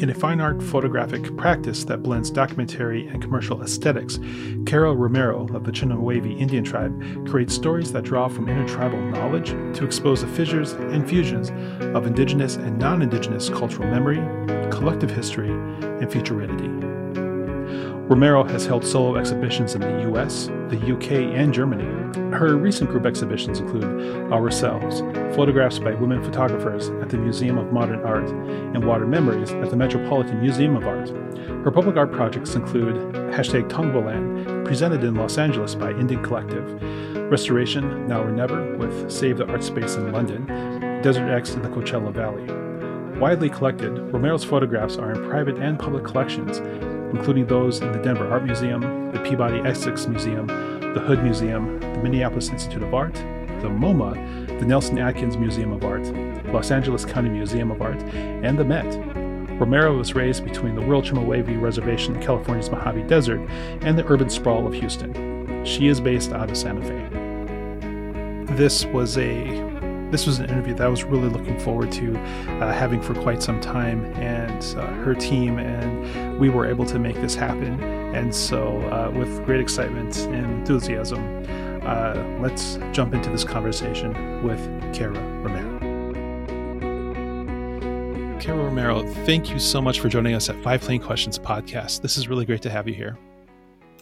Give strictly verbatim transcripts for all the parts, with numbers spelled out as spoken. In a fine art photographic practice that blends documentary and commercial aesthetics, Cara Romero of the Chemehuevi Indian tribe creates stories that draw from intertribal knowledge to expose the fissures and fusions of indigenous and non-indigenous cultural memory, collective history, and futurity. Romero has held solo exhibitions in the U S, the U K, and Germany. Her recent group exhibitions include Our Selves: Photographs by Women Photographers at the Museum of Modern Art and Water Memories at the Metropolitan Museum of Art. Her public art projects include hashtag Tongvaland, presented in Los Angeles by N D N Collective, Restoration: Now or Never with Save the Art Space in London, Desert X in the Coachella Valley. Widely collected, Romero's photographs are in private and public collections, including those in the Denver Art Museum, the Peabody Essex Museum, the Hood Museum, the Minneapolis Institute of Art, the MoMA, the Nelson-Atkins Museum of Art, Los Angeles County Museum of Art, and the Met. Romero was raised between the rural Chemehuevi Reservation in California's Mojave Desert and the urban sprawl of Houston. She is based out of Santa Fe. This was a This was an interview that I was really looking forward to uh, having for quite some time, and uh, her team and we were able to make this happen. And so uh, with great excitement and enthusiasm, uh, let's jump into this conversation with Cara Romero. Cara Romero, thank you so much for joining us at Five Plain Questions podcast. This is really great to have you here.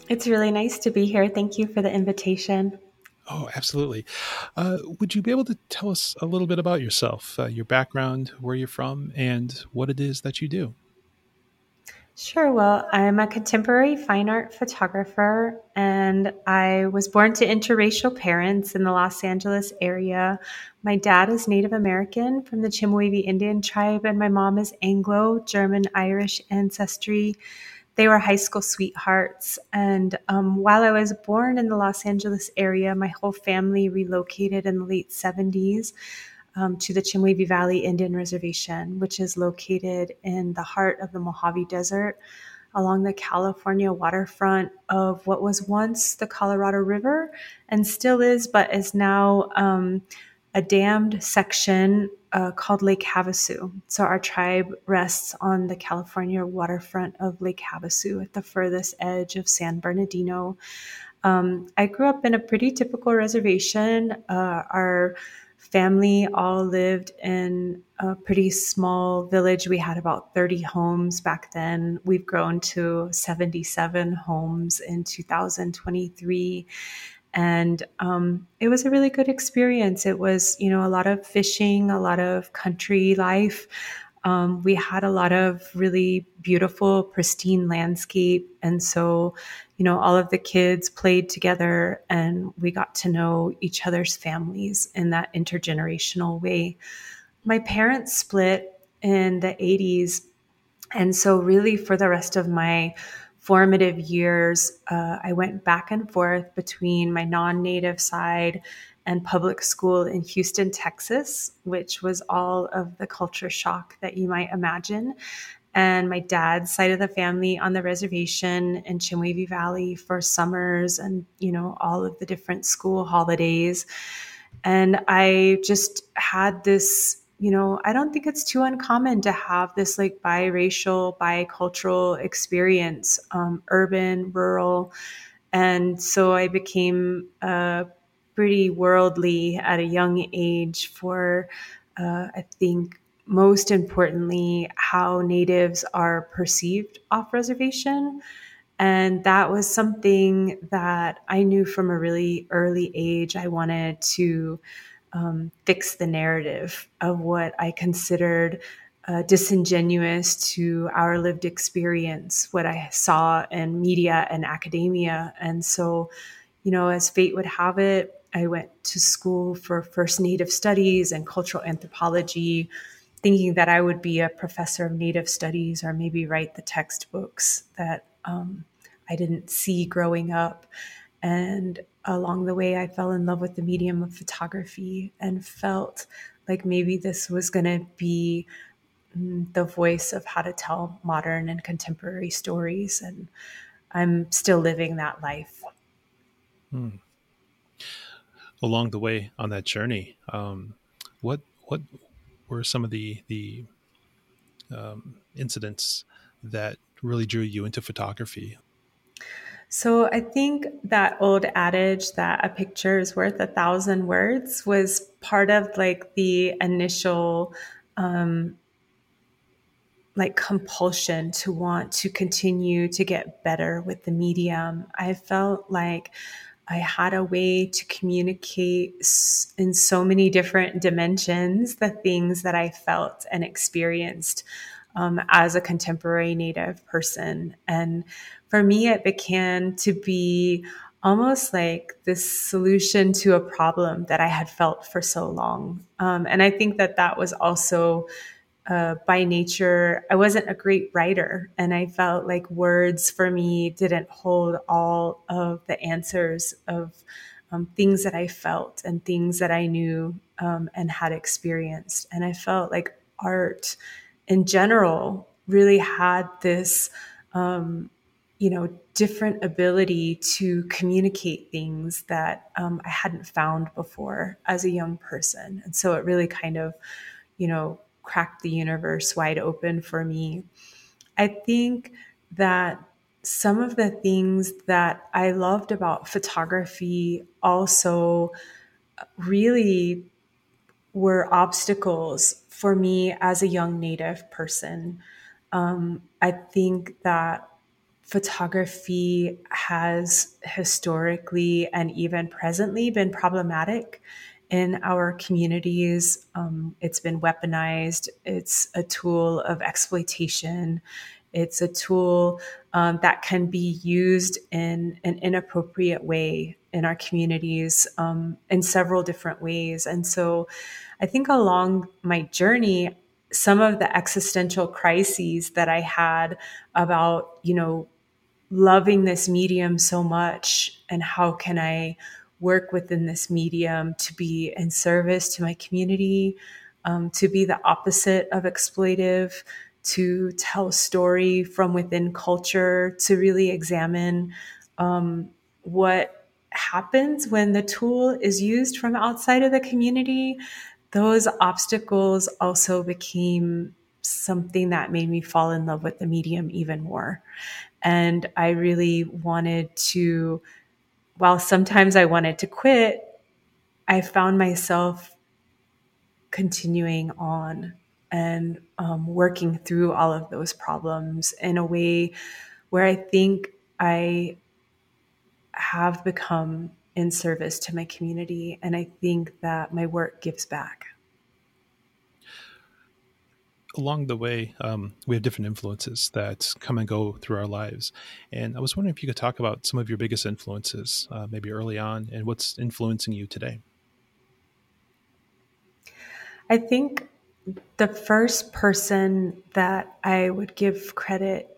It's really nice to be here. Thank you for the invitation. Oh, absolutely. Uh, would you be able to tell us a little bit about yourself, uh, your background, where you're from, and what it is that you do? Sure. Well, I'm a contemporary fine art photographer, and I was born to interracial parents in the Los Angeles area. My dad is Native American from the Chemehuevi Indian tribe, and my mom is Anglo, German, Irish ancestry. They were high school sweethearts. And um, while I was born in the Los Angeles area, my whole family relocated in the late seventies um, to the Chemehuevi Valley Indian Reservation, which is located in the heart of the Mojave Desert along the California waterfront of what was once the Colorado River and still is, but is now um, a dammed section Uh, called Lake Havasu. So our tribe rests on the California waterfront of Lake Havasu at the furthest edge of San Bernardino. Um, I grew up in a pretty typical reservation. Uh, our family all lived in a pretty small village. We had about thirty homes back then. We've grown to seventy-seven homes in two thousand twenty-three. And um, it was a really good experience. It was, you know, a lot of fishing, a lot of country life. Um, we had a lot of really beautiful, pristine landscape. And so, you know, all of the kids played together and we got to know each other's families in that intergenerational way. My parents split in the eighties. And so really for the rest of my formative years, uh, I went back and forth between my non-native side and public school in Houston, Texas, which was all of the culture shock that you might imagine, and my dad's side of the family on the reservation in Chemehuevi Valley for summers and, you know, all of the different school holidays. And I just had this, you know, I don't think it's too uncommon to have this like biracial, bicultural experience, um, urban, rural. And so I became uh, pretty worldly at a young age for, uh, I think, most importantly, how natives are perceived off reservation. And that was something that I knew from a really early age. I wanted to Um, fix the narrative of what I considered uh, disingenuous to our lived experience, what I saw in media and academia. And so, you know, as fate would have it, I went to school for First Native Studies and cultural anthropology. thinking that I would be a professor of Native Studies or maybe write the textbooks that um, I didn't see growing up. And along the way, I fell in love with the medium of photography and felt like maybe this was going to be the voice of how to tell modern and contemporary stories. And I'm still living that life. Hmm. Along the way on that journey, um, what what were some of the the um, incidents that really drew you into photography? So I think that old adage that a picture is worth a thousand words was part of like the initial um, like compulsion to want to continue to get better with the medium. I felt like I had a way to communicate in so many different dimensions the things that I felt and experienced um, as a contemporary Native person. And for me, it began to be almost like this solution to a problem that I had felt for so long. Um, and I think that that was also uh, by nature, I wasn't a great writer. And I felt like words for me didn't hold all of the answers of um, things that I felt and things that I knew um, and had experienced. And I felt like art in general really had this, um, you know, different ability to communicate things that um, I hadn't found before as a young person. And so it really kind of, you know, cracked the universe wide open for me. I think that some of the things that I loved about photography also really were obstacles for me as a young Native person. Um, I think that photography has historically and even presently been problematic in our communities. Um, it's been weaponized. It's a tool of exploitation. It's a tool um, that can be used in an inappropriate way in our communities um, in several different ways. And so I think along my journey, some of the existential crises that I had about, you know, loving this medium so much and how can I work within this medium to be in service to my community, um, to be the opposite of exploitive, to tell story from within culture, to really examine um, what happens when the tool is used from outside of the community. Those obstacles also became something that made me fall in love with the medium even more. And I really wanted to, while sometimes I wanted to quit, I found myself continuing on and um, working through all of those problems in a way where I think I have become in service to my community. And I think that my work gives back. Along the way, um, we have different influences that come and go through our lives. And I was wondering if you could talk about some of your biggest influences, uh, maybe early on, and what's influencing you today. I think the first person that I would give credit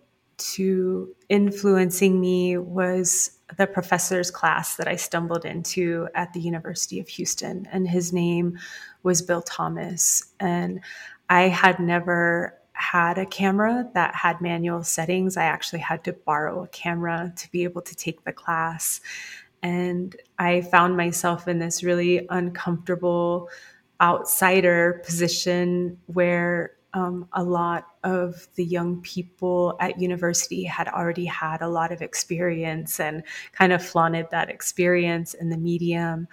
to influencing me was the professor's class that I stumbled into at the University of Houston. And his name was Bill Thomas. And I had never had a camera that had manual settings. I actually had to borrow a camera to be able to take the class. And I found myself in this really uncomfortable outsider position where Um, a lot of the young people at university had already had a lot of experience and kind of flaunted that experience in the medium.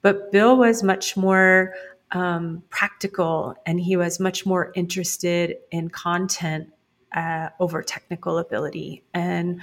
But Bill was much more um, practical, and he was much more interested in content uh, over technical ability. And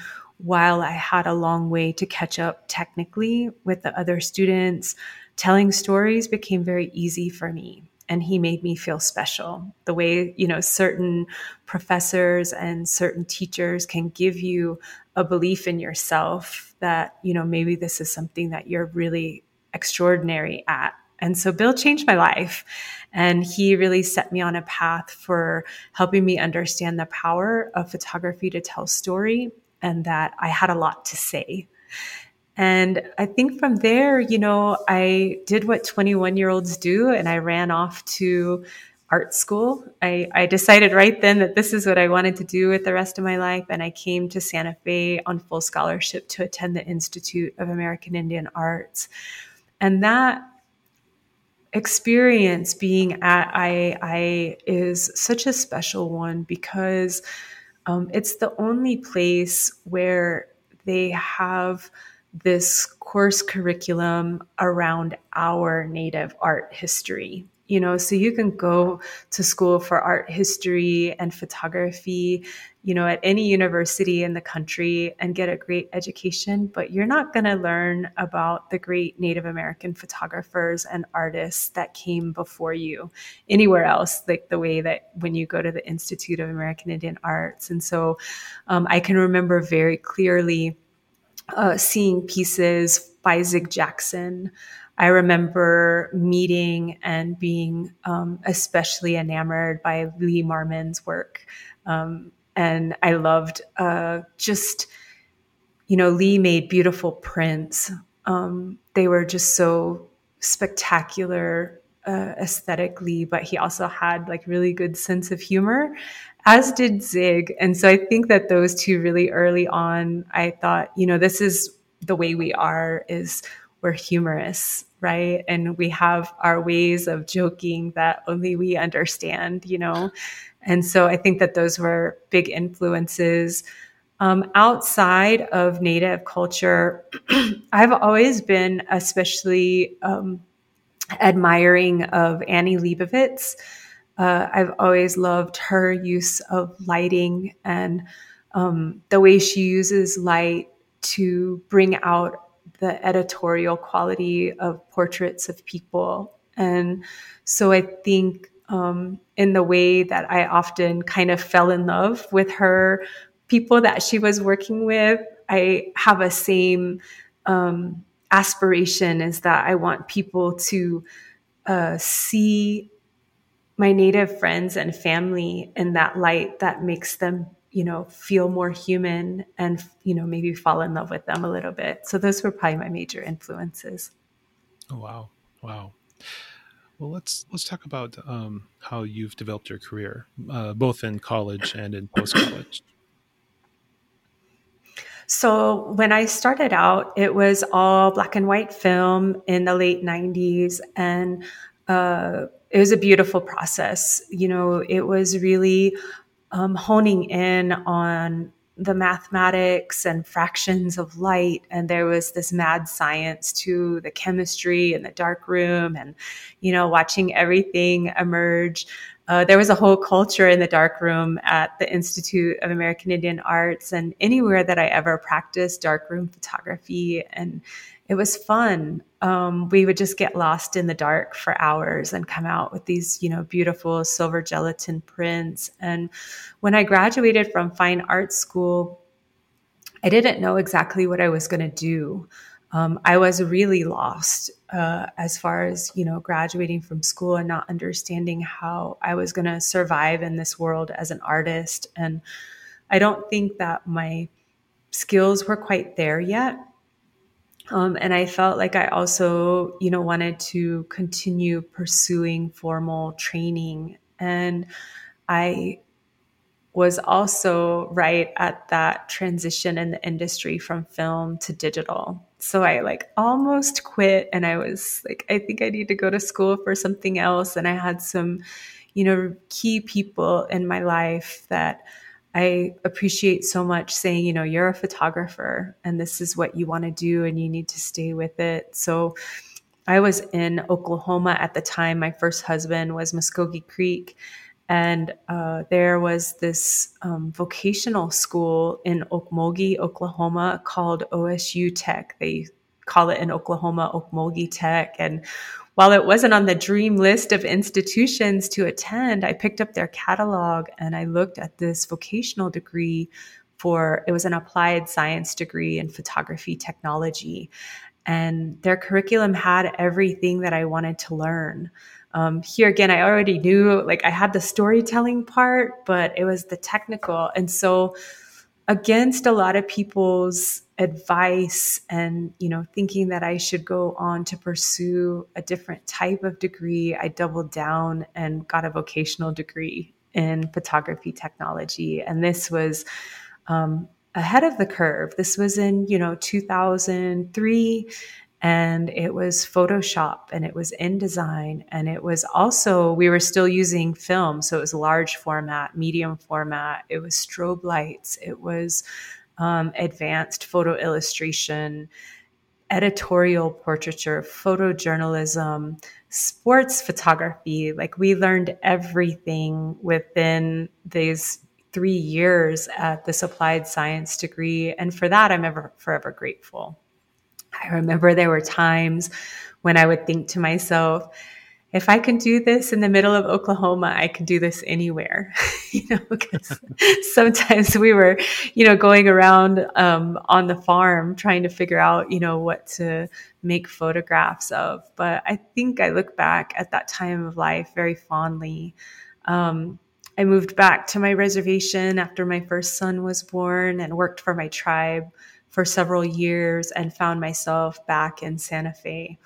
while I had a long way to catch up technically with the other students, telling stories became very easy for me. And he made me feel special. The way, you know, certain professors and certain teachers can give you a belief in yourself that, you know, maybe this is something that you're really extraordinary at And so Bill changed my life, and he really set me on a path for helping me understand the power of photography to tell story, and that I had a lot to say. And I think from there, you know, I did what twenty-one-year-olds do, and I ran off to art school. I, I decided right then that this is what I wanted to do with the rest of my life, and I came to Santa Fe on full scholarship to attend the Institute of American Indian Arts. And that experience being at I A I is such a special one, because um, it's the only place where they have this course curriculum around our native art history. You know, so you can go to school for art history and photography, you know, at any university in the country and get a great education, but you're not going to learn about the great Native American photographers and artists that came before you anywhere else, like the way that when you go to the Institute of American Indian Arts. And so um, I can remember very clearly uh, seeing pieces by Zig Jackson. I remember meeting and being um, especially enamored by Lee Marmon's work. Um, and I loved uh, just, you know, Lee made beautiful prints. Um, they were just so spectacular uh, aesthetically, but he also had like really good sense of humor, as did Zig. And so I think that those two really early on, I thought, you know, this is the way we are, is we're humorous, right? And we have our ways of joking that only we understand, you know? And so I think that those were big influences. Um, outside of Native culture, I've always been especially um, admiring of Annie Leibovitz. Uh, I've always loved her use of lighting and um, the way she uses light to bring out the editorial quality of portraits of people. And so I think um, in the way that I often kind of fell in love with her people that she was working with, I have a same um, aspiration, is that I want people to uh, see my Native friends and family in that light that makes them, you know, feel more human and, you know, maybe fall in love with them a little bit. So those were probably my major influences. Oh, wow. Wow. Well, let's, let's talk about um, how you've developed your career, uh, both in college and in post-college. So when I started out, it was all black and white film in the late nineties. And uh, it was a beautiful process. You know, it was really Um, honing in on the mathematics and fractions of light. And there was this mad science to the chemistry in the dark room and, you know, watching everything emerge. Uh, there was a whole culture in the dark room at the Institute of American Indian Arts and anywhere that I ever practiced dark room photography. And it was fun. Um, we would just get lost in the dark for hours and come out with these, you know, beautiful silver gelatin prints. And when I graduated from fine art school, I didn't know exactly what I was going to do. Um, I was really lost uh, as far as, you know, graduating from school and not understanding how I was going to survive in this world as an artist. And I don't think that my skills were quite there yet. Um, and I felt like I also, you know, wanted to continue pursuing formal training. And I was also right at that transition in the industry from film to digital. So I like almost quit, and I was like, I think I need to go to school for something else. And I had some, you know, key people in my life that I appreciate so much saying, you know, you're a photographer and this is what you want to do and you need to stay with it. So I was in Oklahoma at the time. My first husband was Muskogee Creek. And uh, there was this um, vocational school in Okmulgee, Oklahoma called O S U Tech. They call it in Oklahoma, Okmulgee Tech. And while it wasn't on the dream list of institutions to attend, I picked up their catalog and I looked at this vocational degree for, it was an applied science degree in photography technology. and their curriculum had everything that I wanted to learn. Um, here again, I already knew, like I had the storytelling part, but it was the technical. And so against a lot of people's advice and, you know, thinking that I should go on to pursue a different type of degree, I doubled down and got a vocational degree in photography technology. And this was um, ahead of the curve. This was in, you know, two thousand three. And it was Photoshop and it was InDesign. And it was also, we were still using film. So it was large format, medium format. It was strobe lights. It was um, advanced photo illustration, editorial portraiture, photojournalism, sports photography. Like we learned everything within these three years at this applied science degree. And for that, I'm ever forever grateful. I remember there were times when I would think to myself, if I can do this in the middle of Oklahoma, I can do this anywhere, you know, because sometimes we were, you know, going around um, on the farm trying to figure out, you know, what to make photographs of. But I think I look back at that time of life very fondly. Um, I moved back to my reservation after my first son was born and worked for my tribe for several years and found myself back in Santa Fe.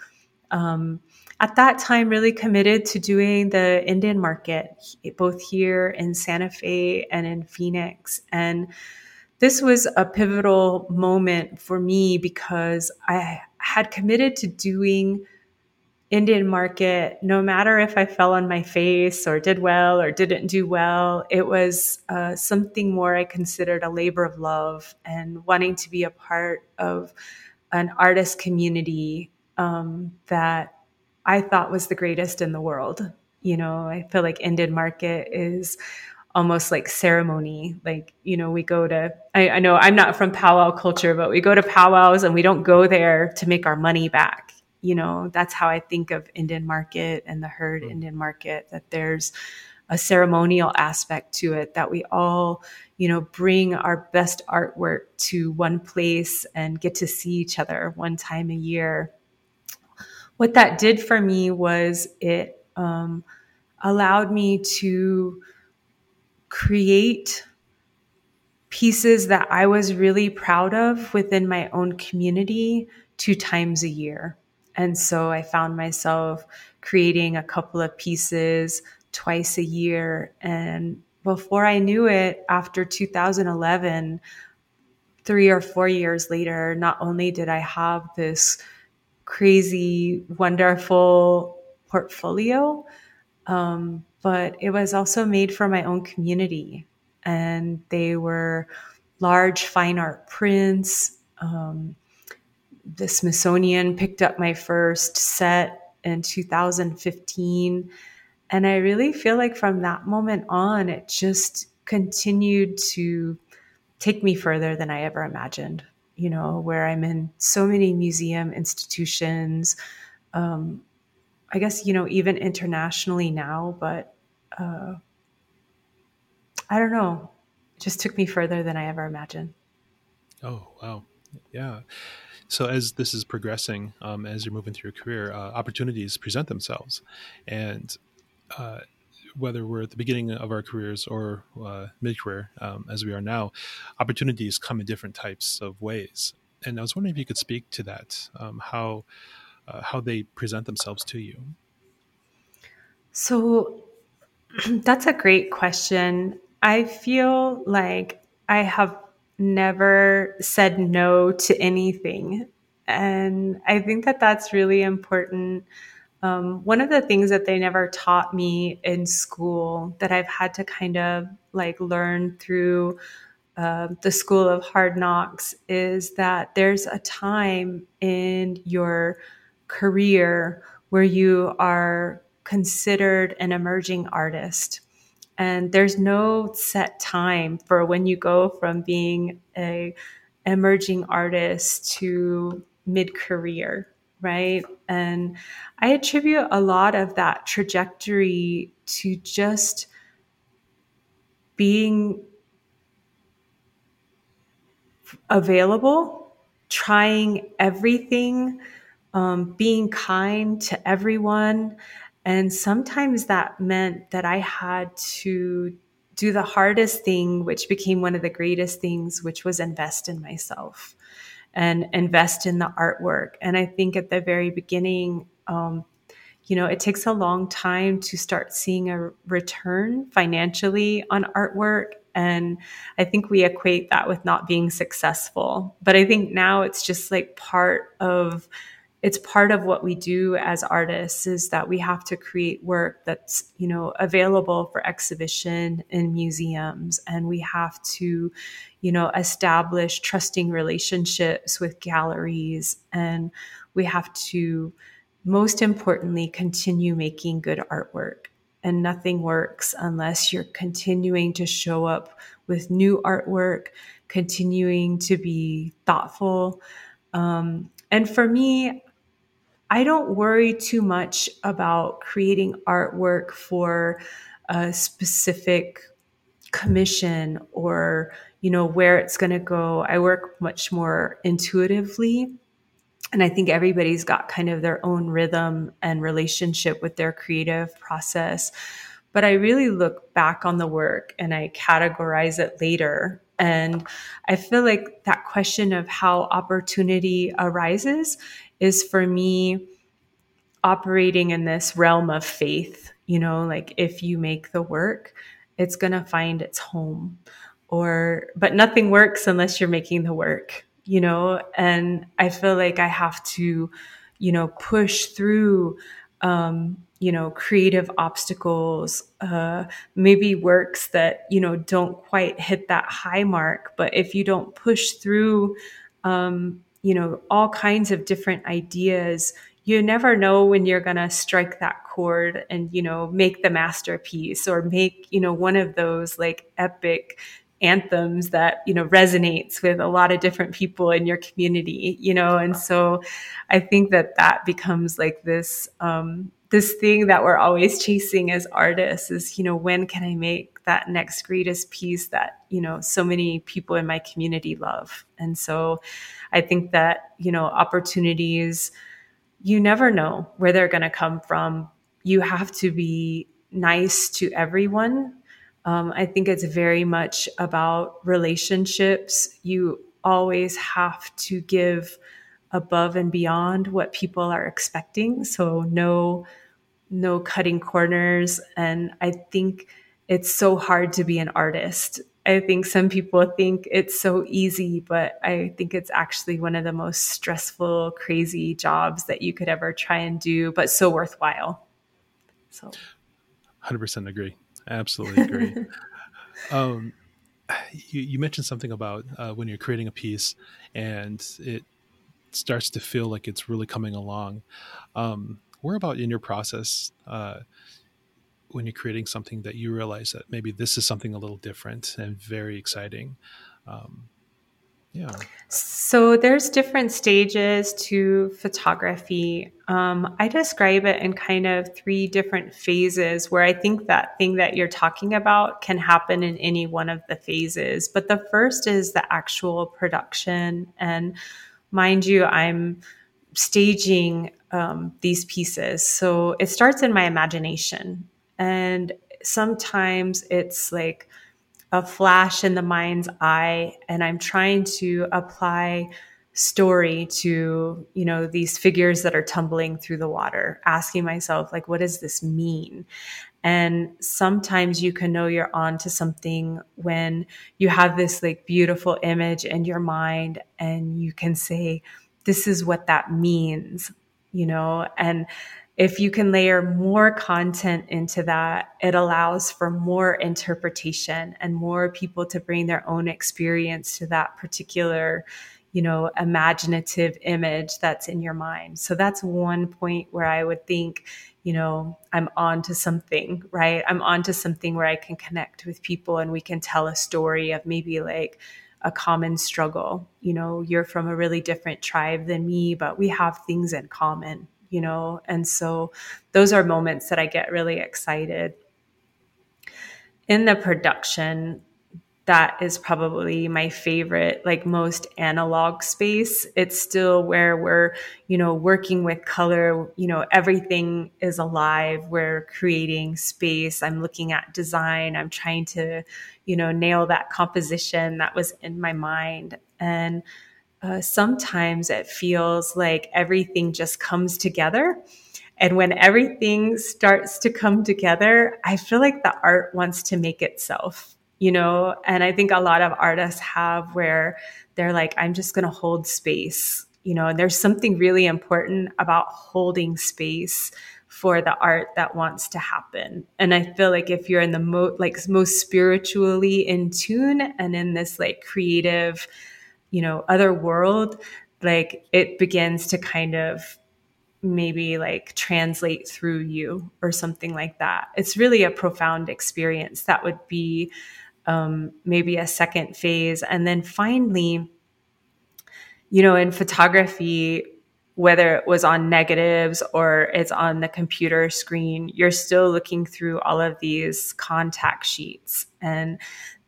Um, at that time, really committed to doing the N D N Market, both here in Santa Fe and in Phoenix. And this was a pivotal moment for me because I had committed to doing N D N Market, no matter if I fell on my face or did well or didn't do well. It was uh, something more I considered a labor of love and wanting to be a part of an artist community um, that I thought was the greatest in the world. You know, I feel like N D N Market is almost like ceremony. Like, you know, we go to, I, I know I'm not from powwow culture, but we go to powwows and we don't go there to make our money back. You know, that's how I think of Indian Market and the Heard Indian Market, that there's a ceremonial aspect to it, that we all, you know, bring our best artwork to one place and get to see each other one time a year. What that did for me was it um, allowed me to create pieces that I was really proud of within my own community two times a year. And so I found myself creating a couple of pieces twice a year. And before I knew it, after two thousand eleven, three or four years later, not only did I have this crazy, wonderful portfolio, um, but it was also made for my own community. And they were large fine art prints. Um, The Smithsonian picked up my first set in two thousand fifteen. And I really feel like from that moment on, it just continued to take me further than I ever imagined, you know, where I'm in so many museum institutions. Um, I guess, you know, even internationally now, but uh, I don't know, it just took me further than I ever imagined. Oh, wow. Yeah. So as this is progressing, um, as you're moving through your career, uh, opportunities present themselves. And uh, whether we're at the beginning of our careers or uh, mid-career, um, as we are now, opportunities come in different types of ways. And I was wondering if you could speak to that, um, how uh, how they present themselves to you. So that's a great question. I feel like I have never said no to anything. And I think that that's really important. Um, one of the things that they never taught me in school that I've had to kind of like learn through uh, the school of hard knocks is that there's a time in your career where you are considered an emerging artist. And there's no set time for when you go from being a emerging artist to mid-career, right? And I attribute a lot of that trajectory to just being available, trying everything, um, being kind to everyone. And sometimes that meant that I had to do the hardest thing, which became one of the greatest things, which was invest in myself and invest in the artwork. And I think at the very beginning, um, you know, it takes a long time to start seeing a return financially on artwork. And I think we equate that with not being successful. But I think now it's just like part of, it's part of what we do as artists, is that we have to create work that's, you know, available for exhibition in museums. And we have to, you know, establish trusting relationships with galleries. And we have to, most importantly, continue making good artwork. And nothing works unless you're continuing to show up with new artwork, continuing to be thoughtful. Um, and for me, I don't worry too much about creating artwork for a specific commission or, you know, where it's going to go. I work much more intuitively. And I think everybody's got kind of their own rhythm and relationship with their creative process. But I really look back on the work and I categorize it later. And I feel like that question of how opportunity arises is, for me, operating in this realm of faith. You know, like if you make the work, it's going to find its home. Or, but nothing works unless you're making the work. You know, and I feel like I have to, you know, push through, um, you know, creative obstacles, uh, maybe works that, you know, don't quite hit that high mark. But if you don't push through, um, you know, all kinds of different ideas, you never know when you're going to strike that chord and, you know, make the masterpiece or make, you know, one of those like epic anthems that, you know, resonates with a lot of different people in your community, you know? And so I think that that becomes like this, um, this thing that we're always chasing as artists is, you know, when can I make that next greatest piece that, you know, so many people in my community love? And so I think that, you know, opportunities, you never know where they're going to come from. You have to be nice to everyone. Um, I think it's very much about relationships. You always have to give above and beyond what people are expecting. So no, no cutting corners. And I think it's so hard to be an artist. I think some people think it's so easy, but I think it's actually one of the most stressful, crazy jobs that you could ever try and do, but so worthwhile. So, one hundred percent agree. Absolutely agree. um, you, you mentioned something about uh, when you're creating a piece and it starts to feel like it's really coming along. Um, where about in your process uh, when you're creating something that you realize that maybe this is something a little different and very exciting? Um, yeah. So there's different stages to photography. Um, I describe it in kind of three different phases where I think that thing that you're talking about can happen in any one of the phases. But the first is the actual production. And mind you, I'm staging um, these pieces. So it starts in my imagination. And sometimes it's like a flash in the mind's eye, and I'm trying to apply story to, you know, these figures that are tumbling through the water, asking myself, like, what does this mean? And sometimes you can know you're onto something when you have this like beautiful image in your mind and you can say, this is what that means, you know? And if you can layer more content into that, it allows for more interpretation and more people to bring their own experience to that particular, you know, imaginative image that's in your mind. So that's one point where I would think, you know, I'm on to something, right? I'm on to something where I can connect with people and we can tell a story of maybe like a common struggle. You know, you're from a really different tribe than me, but we have things in common. You know, and so those are moments that I get really excited. In the production, that is probably my favorite, like most analog space. It's still where we're, you know, working with color, you know, everything is alive. We're creating space. I'm looking at design. I'm trying to, you know, nail that composition that was in my mind. And uh, sometimes it feels like everything just comes together. And when everything starts to come together, I feel like the art wants to make itself. You know, and I think a lot of artists have where they're like, I'm just going to hold space, you know, and there's something really important about holding space for the art that wants to happen. And I feel like if you're in the mo- like most spiritually in tune and in this like creative, you know, other world, like it begins to kind of maybe like translate through you or something like that. It's really a profound experience. That would be Um, maybe a second phase. And then finally, you know, in photography, whether it was on negatives or it's on the computer screen, you're still looking through all of these contact sheets. And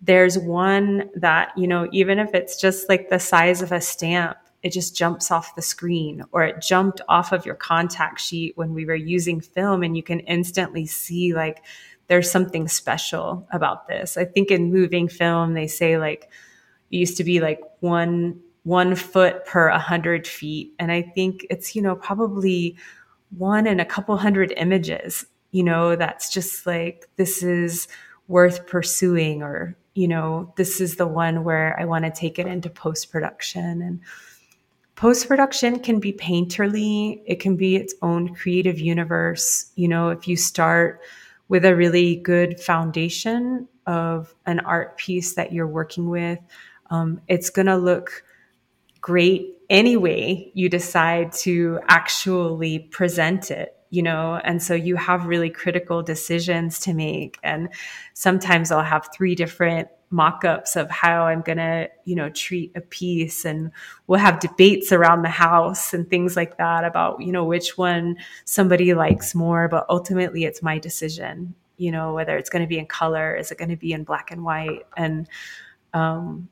there's one that, you know, even if it's just like the size of a stamp, it just jumps off the screen, or it jumped off of your contact sheet when we were using film, and you can instantly see like, there's something special about this. I think in moving film, they say like, it used to be like one, one foot per a hundred feet. And I think it's, you know, probably one in a couple hundred images, you know, that's just like, this is worth pursuing, or, you know, this is the one where I want to take it into post-production. And post-production can be painterly. It can be its own creative universe. You know, if you start with a really good foundation of an art piece that you're working with, um, it's going to look great anyway you decide to actually present it, you know? And so you have really critical decisions to make. And sometimes I'll have three different mock-ups of how I'm going to, you know, treat a piece, and we'll have debates around the house and things like that about, you know, which one somebody likes more, but ultimately it's my decision, you know, whether it's going to be in color, is it going to be in black and white? And um,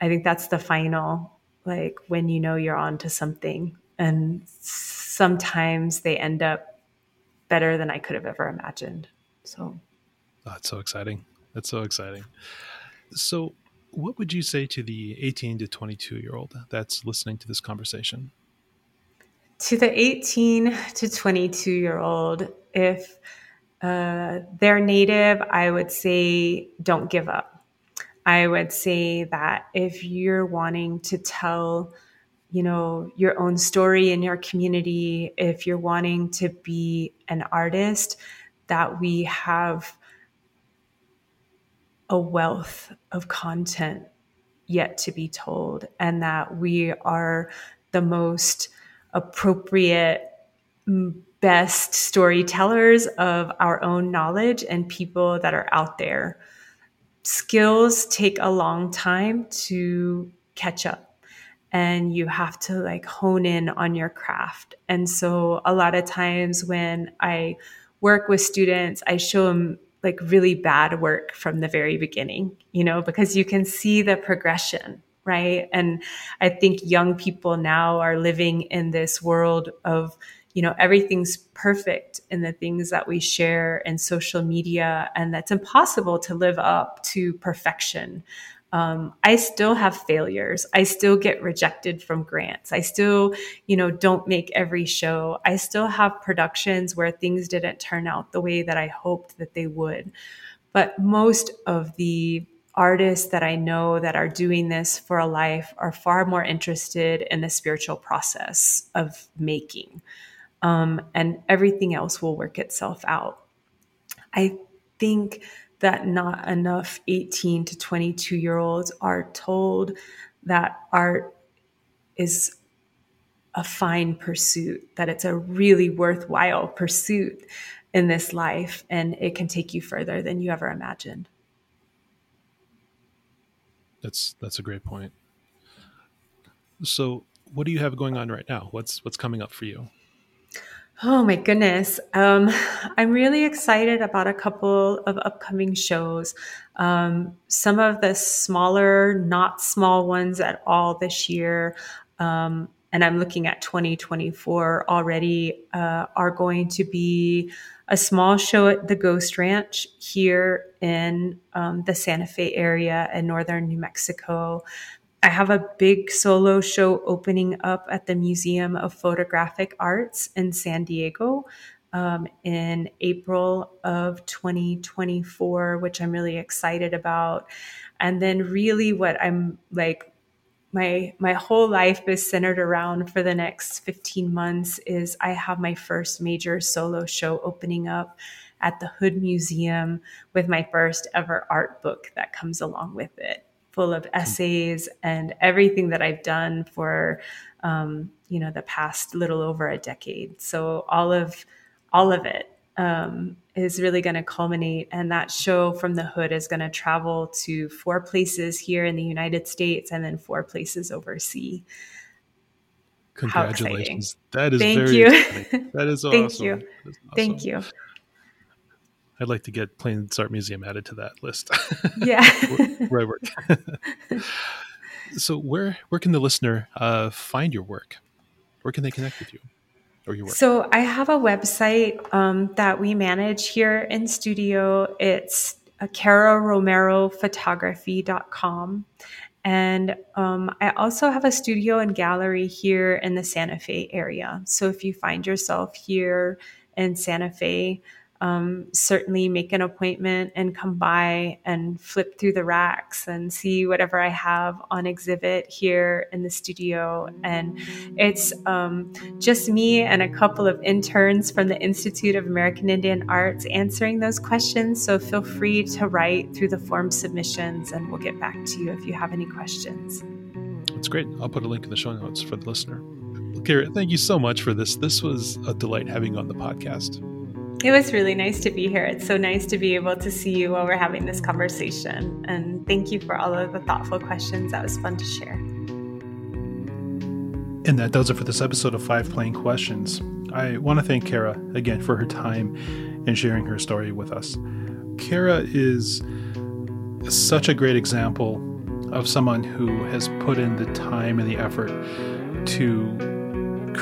I think that's the final, like when you know you're onto something. And sometimes they end up better than I could have ever imagined. So. Oh, that's so exciting. That's so exciting. So what would you say to the eighteen to twenty-two year old that's listening to this conversation? To the eighteen to twenty-two year old, if uh, they're native, I would say don't give up. I would say that if you're wanting to tell, you know, your own story in your community, if you're wanting to be an artist, that we have a wealth of content yet to be told, and that we are the most appropriate, best storytellers of our own knowledge and people that are out there. Skills take a long time to catch up, and you have to like hone in on your craft. And so a lot of times when I work with students, I show them like really bad work from the very beginning, you know, because you can see the progression, right? And I think young people now are living in this world of, you know, everything's perfect in the things that we share in social media, and that's impossible to live up to perfection. Um, I still have failures. I still get rejected from grants. I still, you know, don't make every show. I still have productions where things didn't turn out the way that I hoped that they would. But most of the artists that I know that are doing this for a life are far more interested in the spiritual process of making. Um, and everything else will work itself out. I think that not enough eighteen to twenty-two year olds are told that art is a fine pursuit, that it's a really worthwhile pursuit in this life, and it can take you further than you ever imagined. That's that's a great point. So what do you have going on right now? What's what's coming up for you? Oh my goodness. Um, I'm really excited about a couple of upcoming shows. Um, some of the smaller, not small ones at all this year, um, and I'm looking at twenty twenty-four already, uh, are going to be a small show at the Ghost Ranch here in um, the Santa Fe area in northern New Mexico. I have a big solo show opening up at the Museum of Photographic Arts in San Diego um, in April of twenty twenty-four, which I'm really excited about. And then really what I'm like, my my whole life is centered around for the next fifteen months is I have my first major solo show opening up at the Hood Museum with my first ever art book that comes along with it, full of essays and everything that I've done for, um, you know, the past little over a decade. So all of, all of it um, is really going to culminate. And that show from the Hood is going to travel to four places here in the United States and then four places overseas. Congratulations. That is Thank very you. Exciting. That is awesome. Thank you. Awesome. Thank you. I'd like to get Plains Art Museum added to that list. Yeah. where, where I work. So where where can the listener uh, find your work? Where can they connect with you or your work? So I have a website um, that we manage here in studio. It's Cara Romero Photography dot com. And um, I also have a studio and gallery here in the Santa Fe area. So if you find yourself here in Santa Fe, Um, certainly make an appointment and come by and flip through the racks and see whatever I have on exhibit here in the studio. And it's um, just me and a couple of interns from the Institute of American Indian Arts answering those questions. So feel free to write through the form submissions and we'll get back to you if you have any questions. That's great. I'll put a link in the show notes for the listener. Cara, thank you so much for this. This was a delight having you on the podcast. It was really nice to be here. It's so nice to be able to see you while we're having this conversation. And thank you for all of the thoughtful questions. That was fun to share. And that does it for this episode of Five Plain Questions. I want to thank Cara again for her time and sharing her story with us. Cara is such a great example of someone who has put in the time and the effort to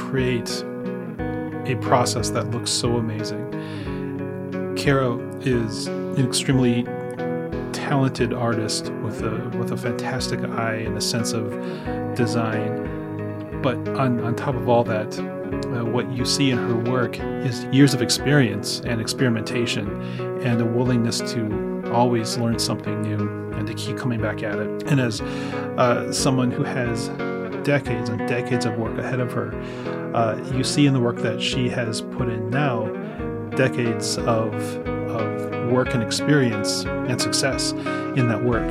create a process that looks so amazing. Cara is an extremely talented artist with a with a fantastic eye and a sense of design. But on, on top of all that, uh, what you see in her work is years of experience and experimentation and a willingness to always learn something new and to keep coming back at it. And as uh, someone who has decades and decades of work ahead of her, Uh, you see in the work that she has put in now, decades of, of work and experience and success in that work.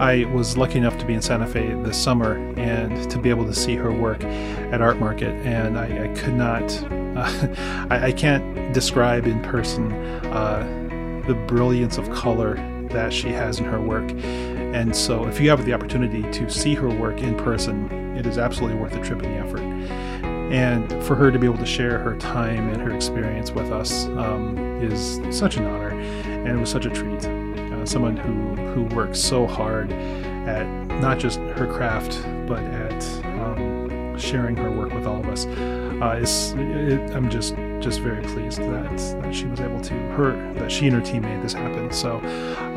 I was lucky enough to be in Santa Fe this summer and to be able to see her work at Art Market, and I, I could not, uh, I, I can't describe in person uh, the brilliance of color that she has in her work. And so if you have the opportunity to see her work in person, it is absolutely worth the trip and the effort. And for her to be able to share her time and her experience with us um, is such an honor, and it was such a treat. Uh, someone who, who works so hard at not just her craft, but at um, sharing her work with all of us. Uh, is, it, I'm just just very pleased that, that she was able to, her that she and her team made this happen. So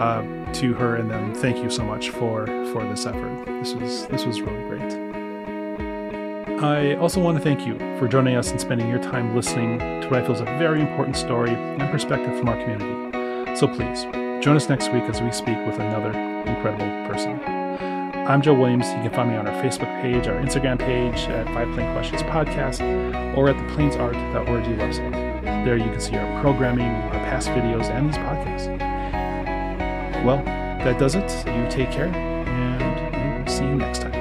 uh, to her and them, thank you so much for for this effort. This was this was really great. I also want to thank you for joining us and spending your time listening to what I feel is a very important story and perspective from our community. So please, join us next week as we speak with another incredible person. I'm Joe Williams. You can find me on our Facebook page, our Instagram page, at Five Plain Questions Podcast, or at the plains art dot org website. There you can see our programming, our past videos, and these podcasts. Well, that does it. You take care, and we will see you next time.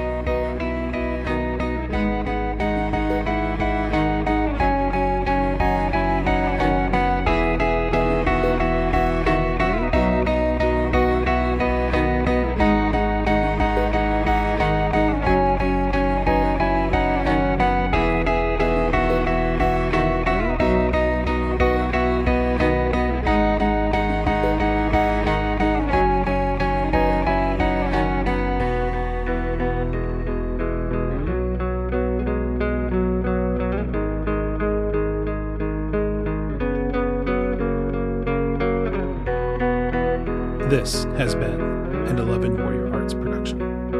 This has been an eleven Warrior Arts production.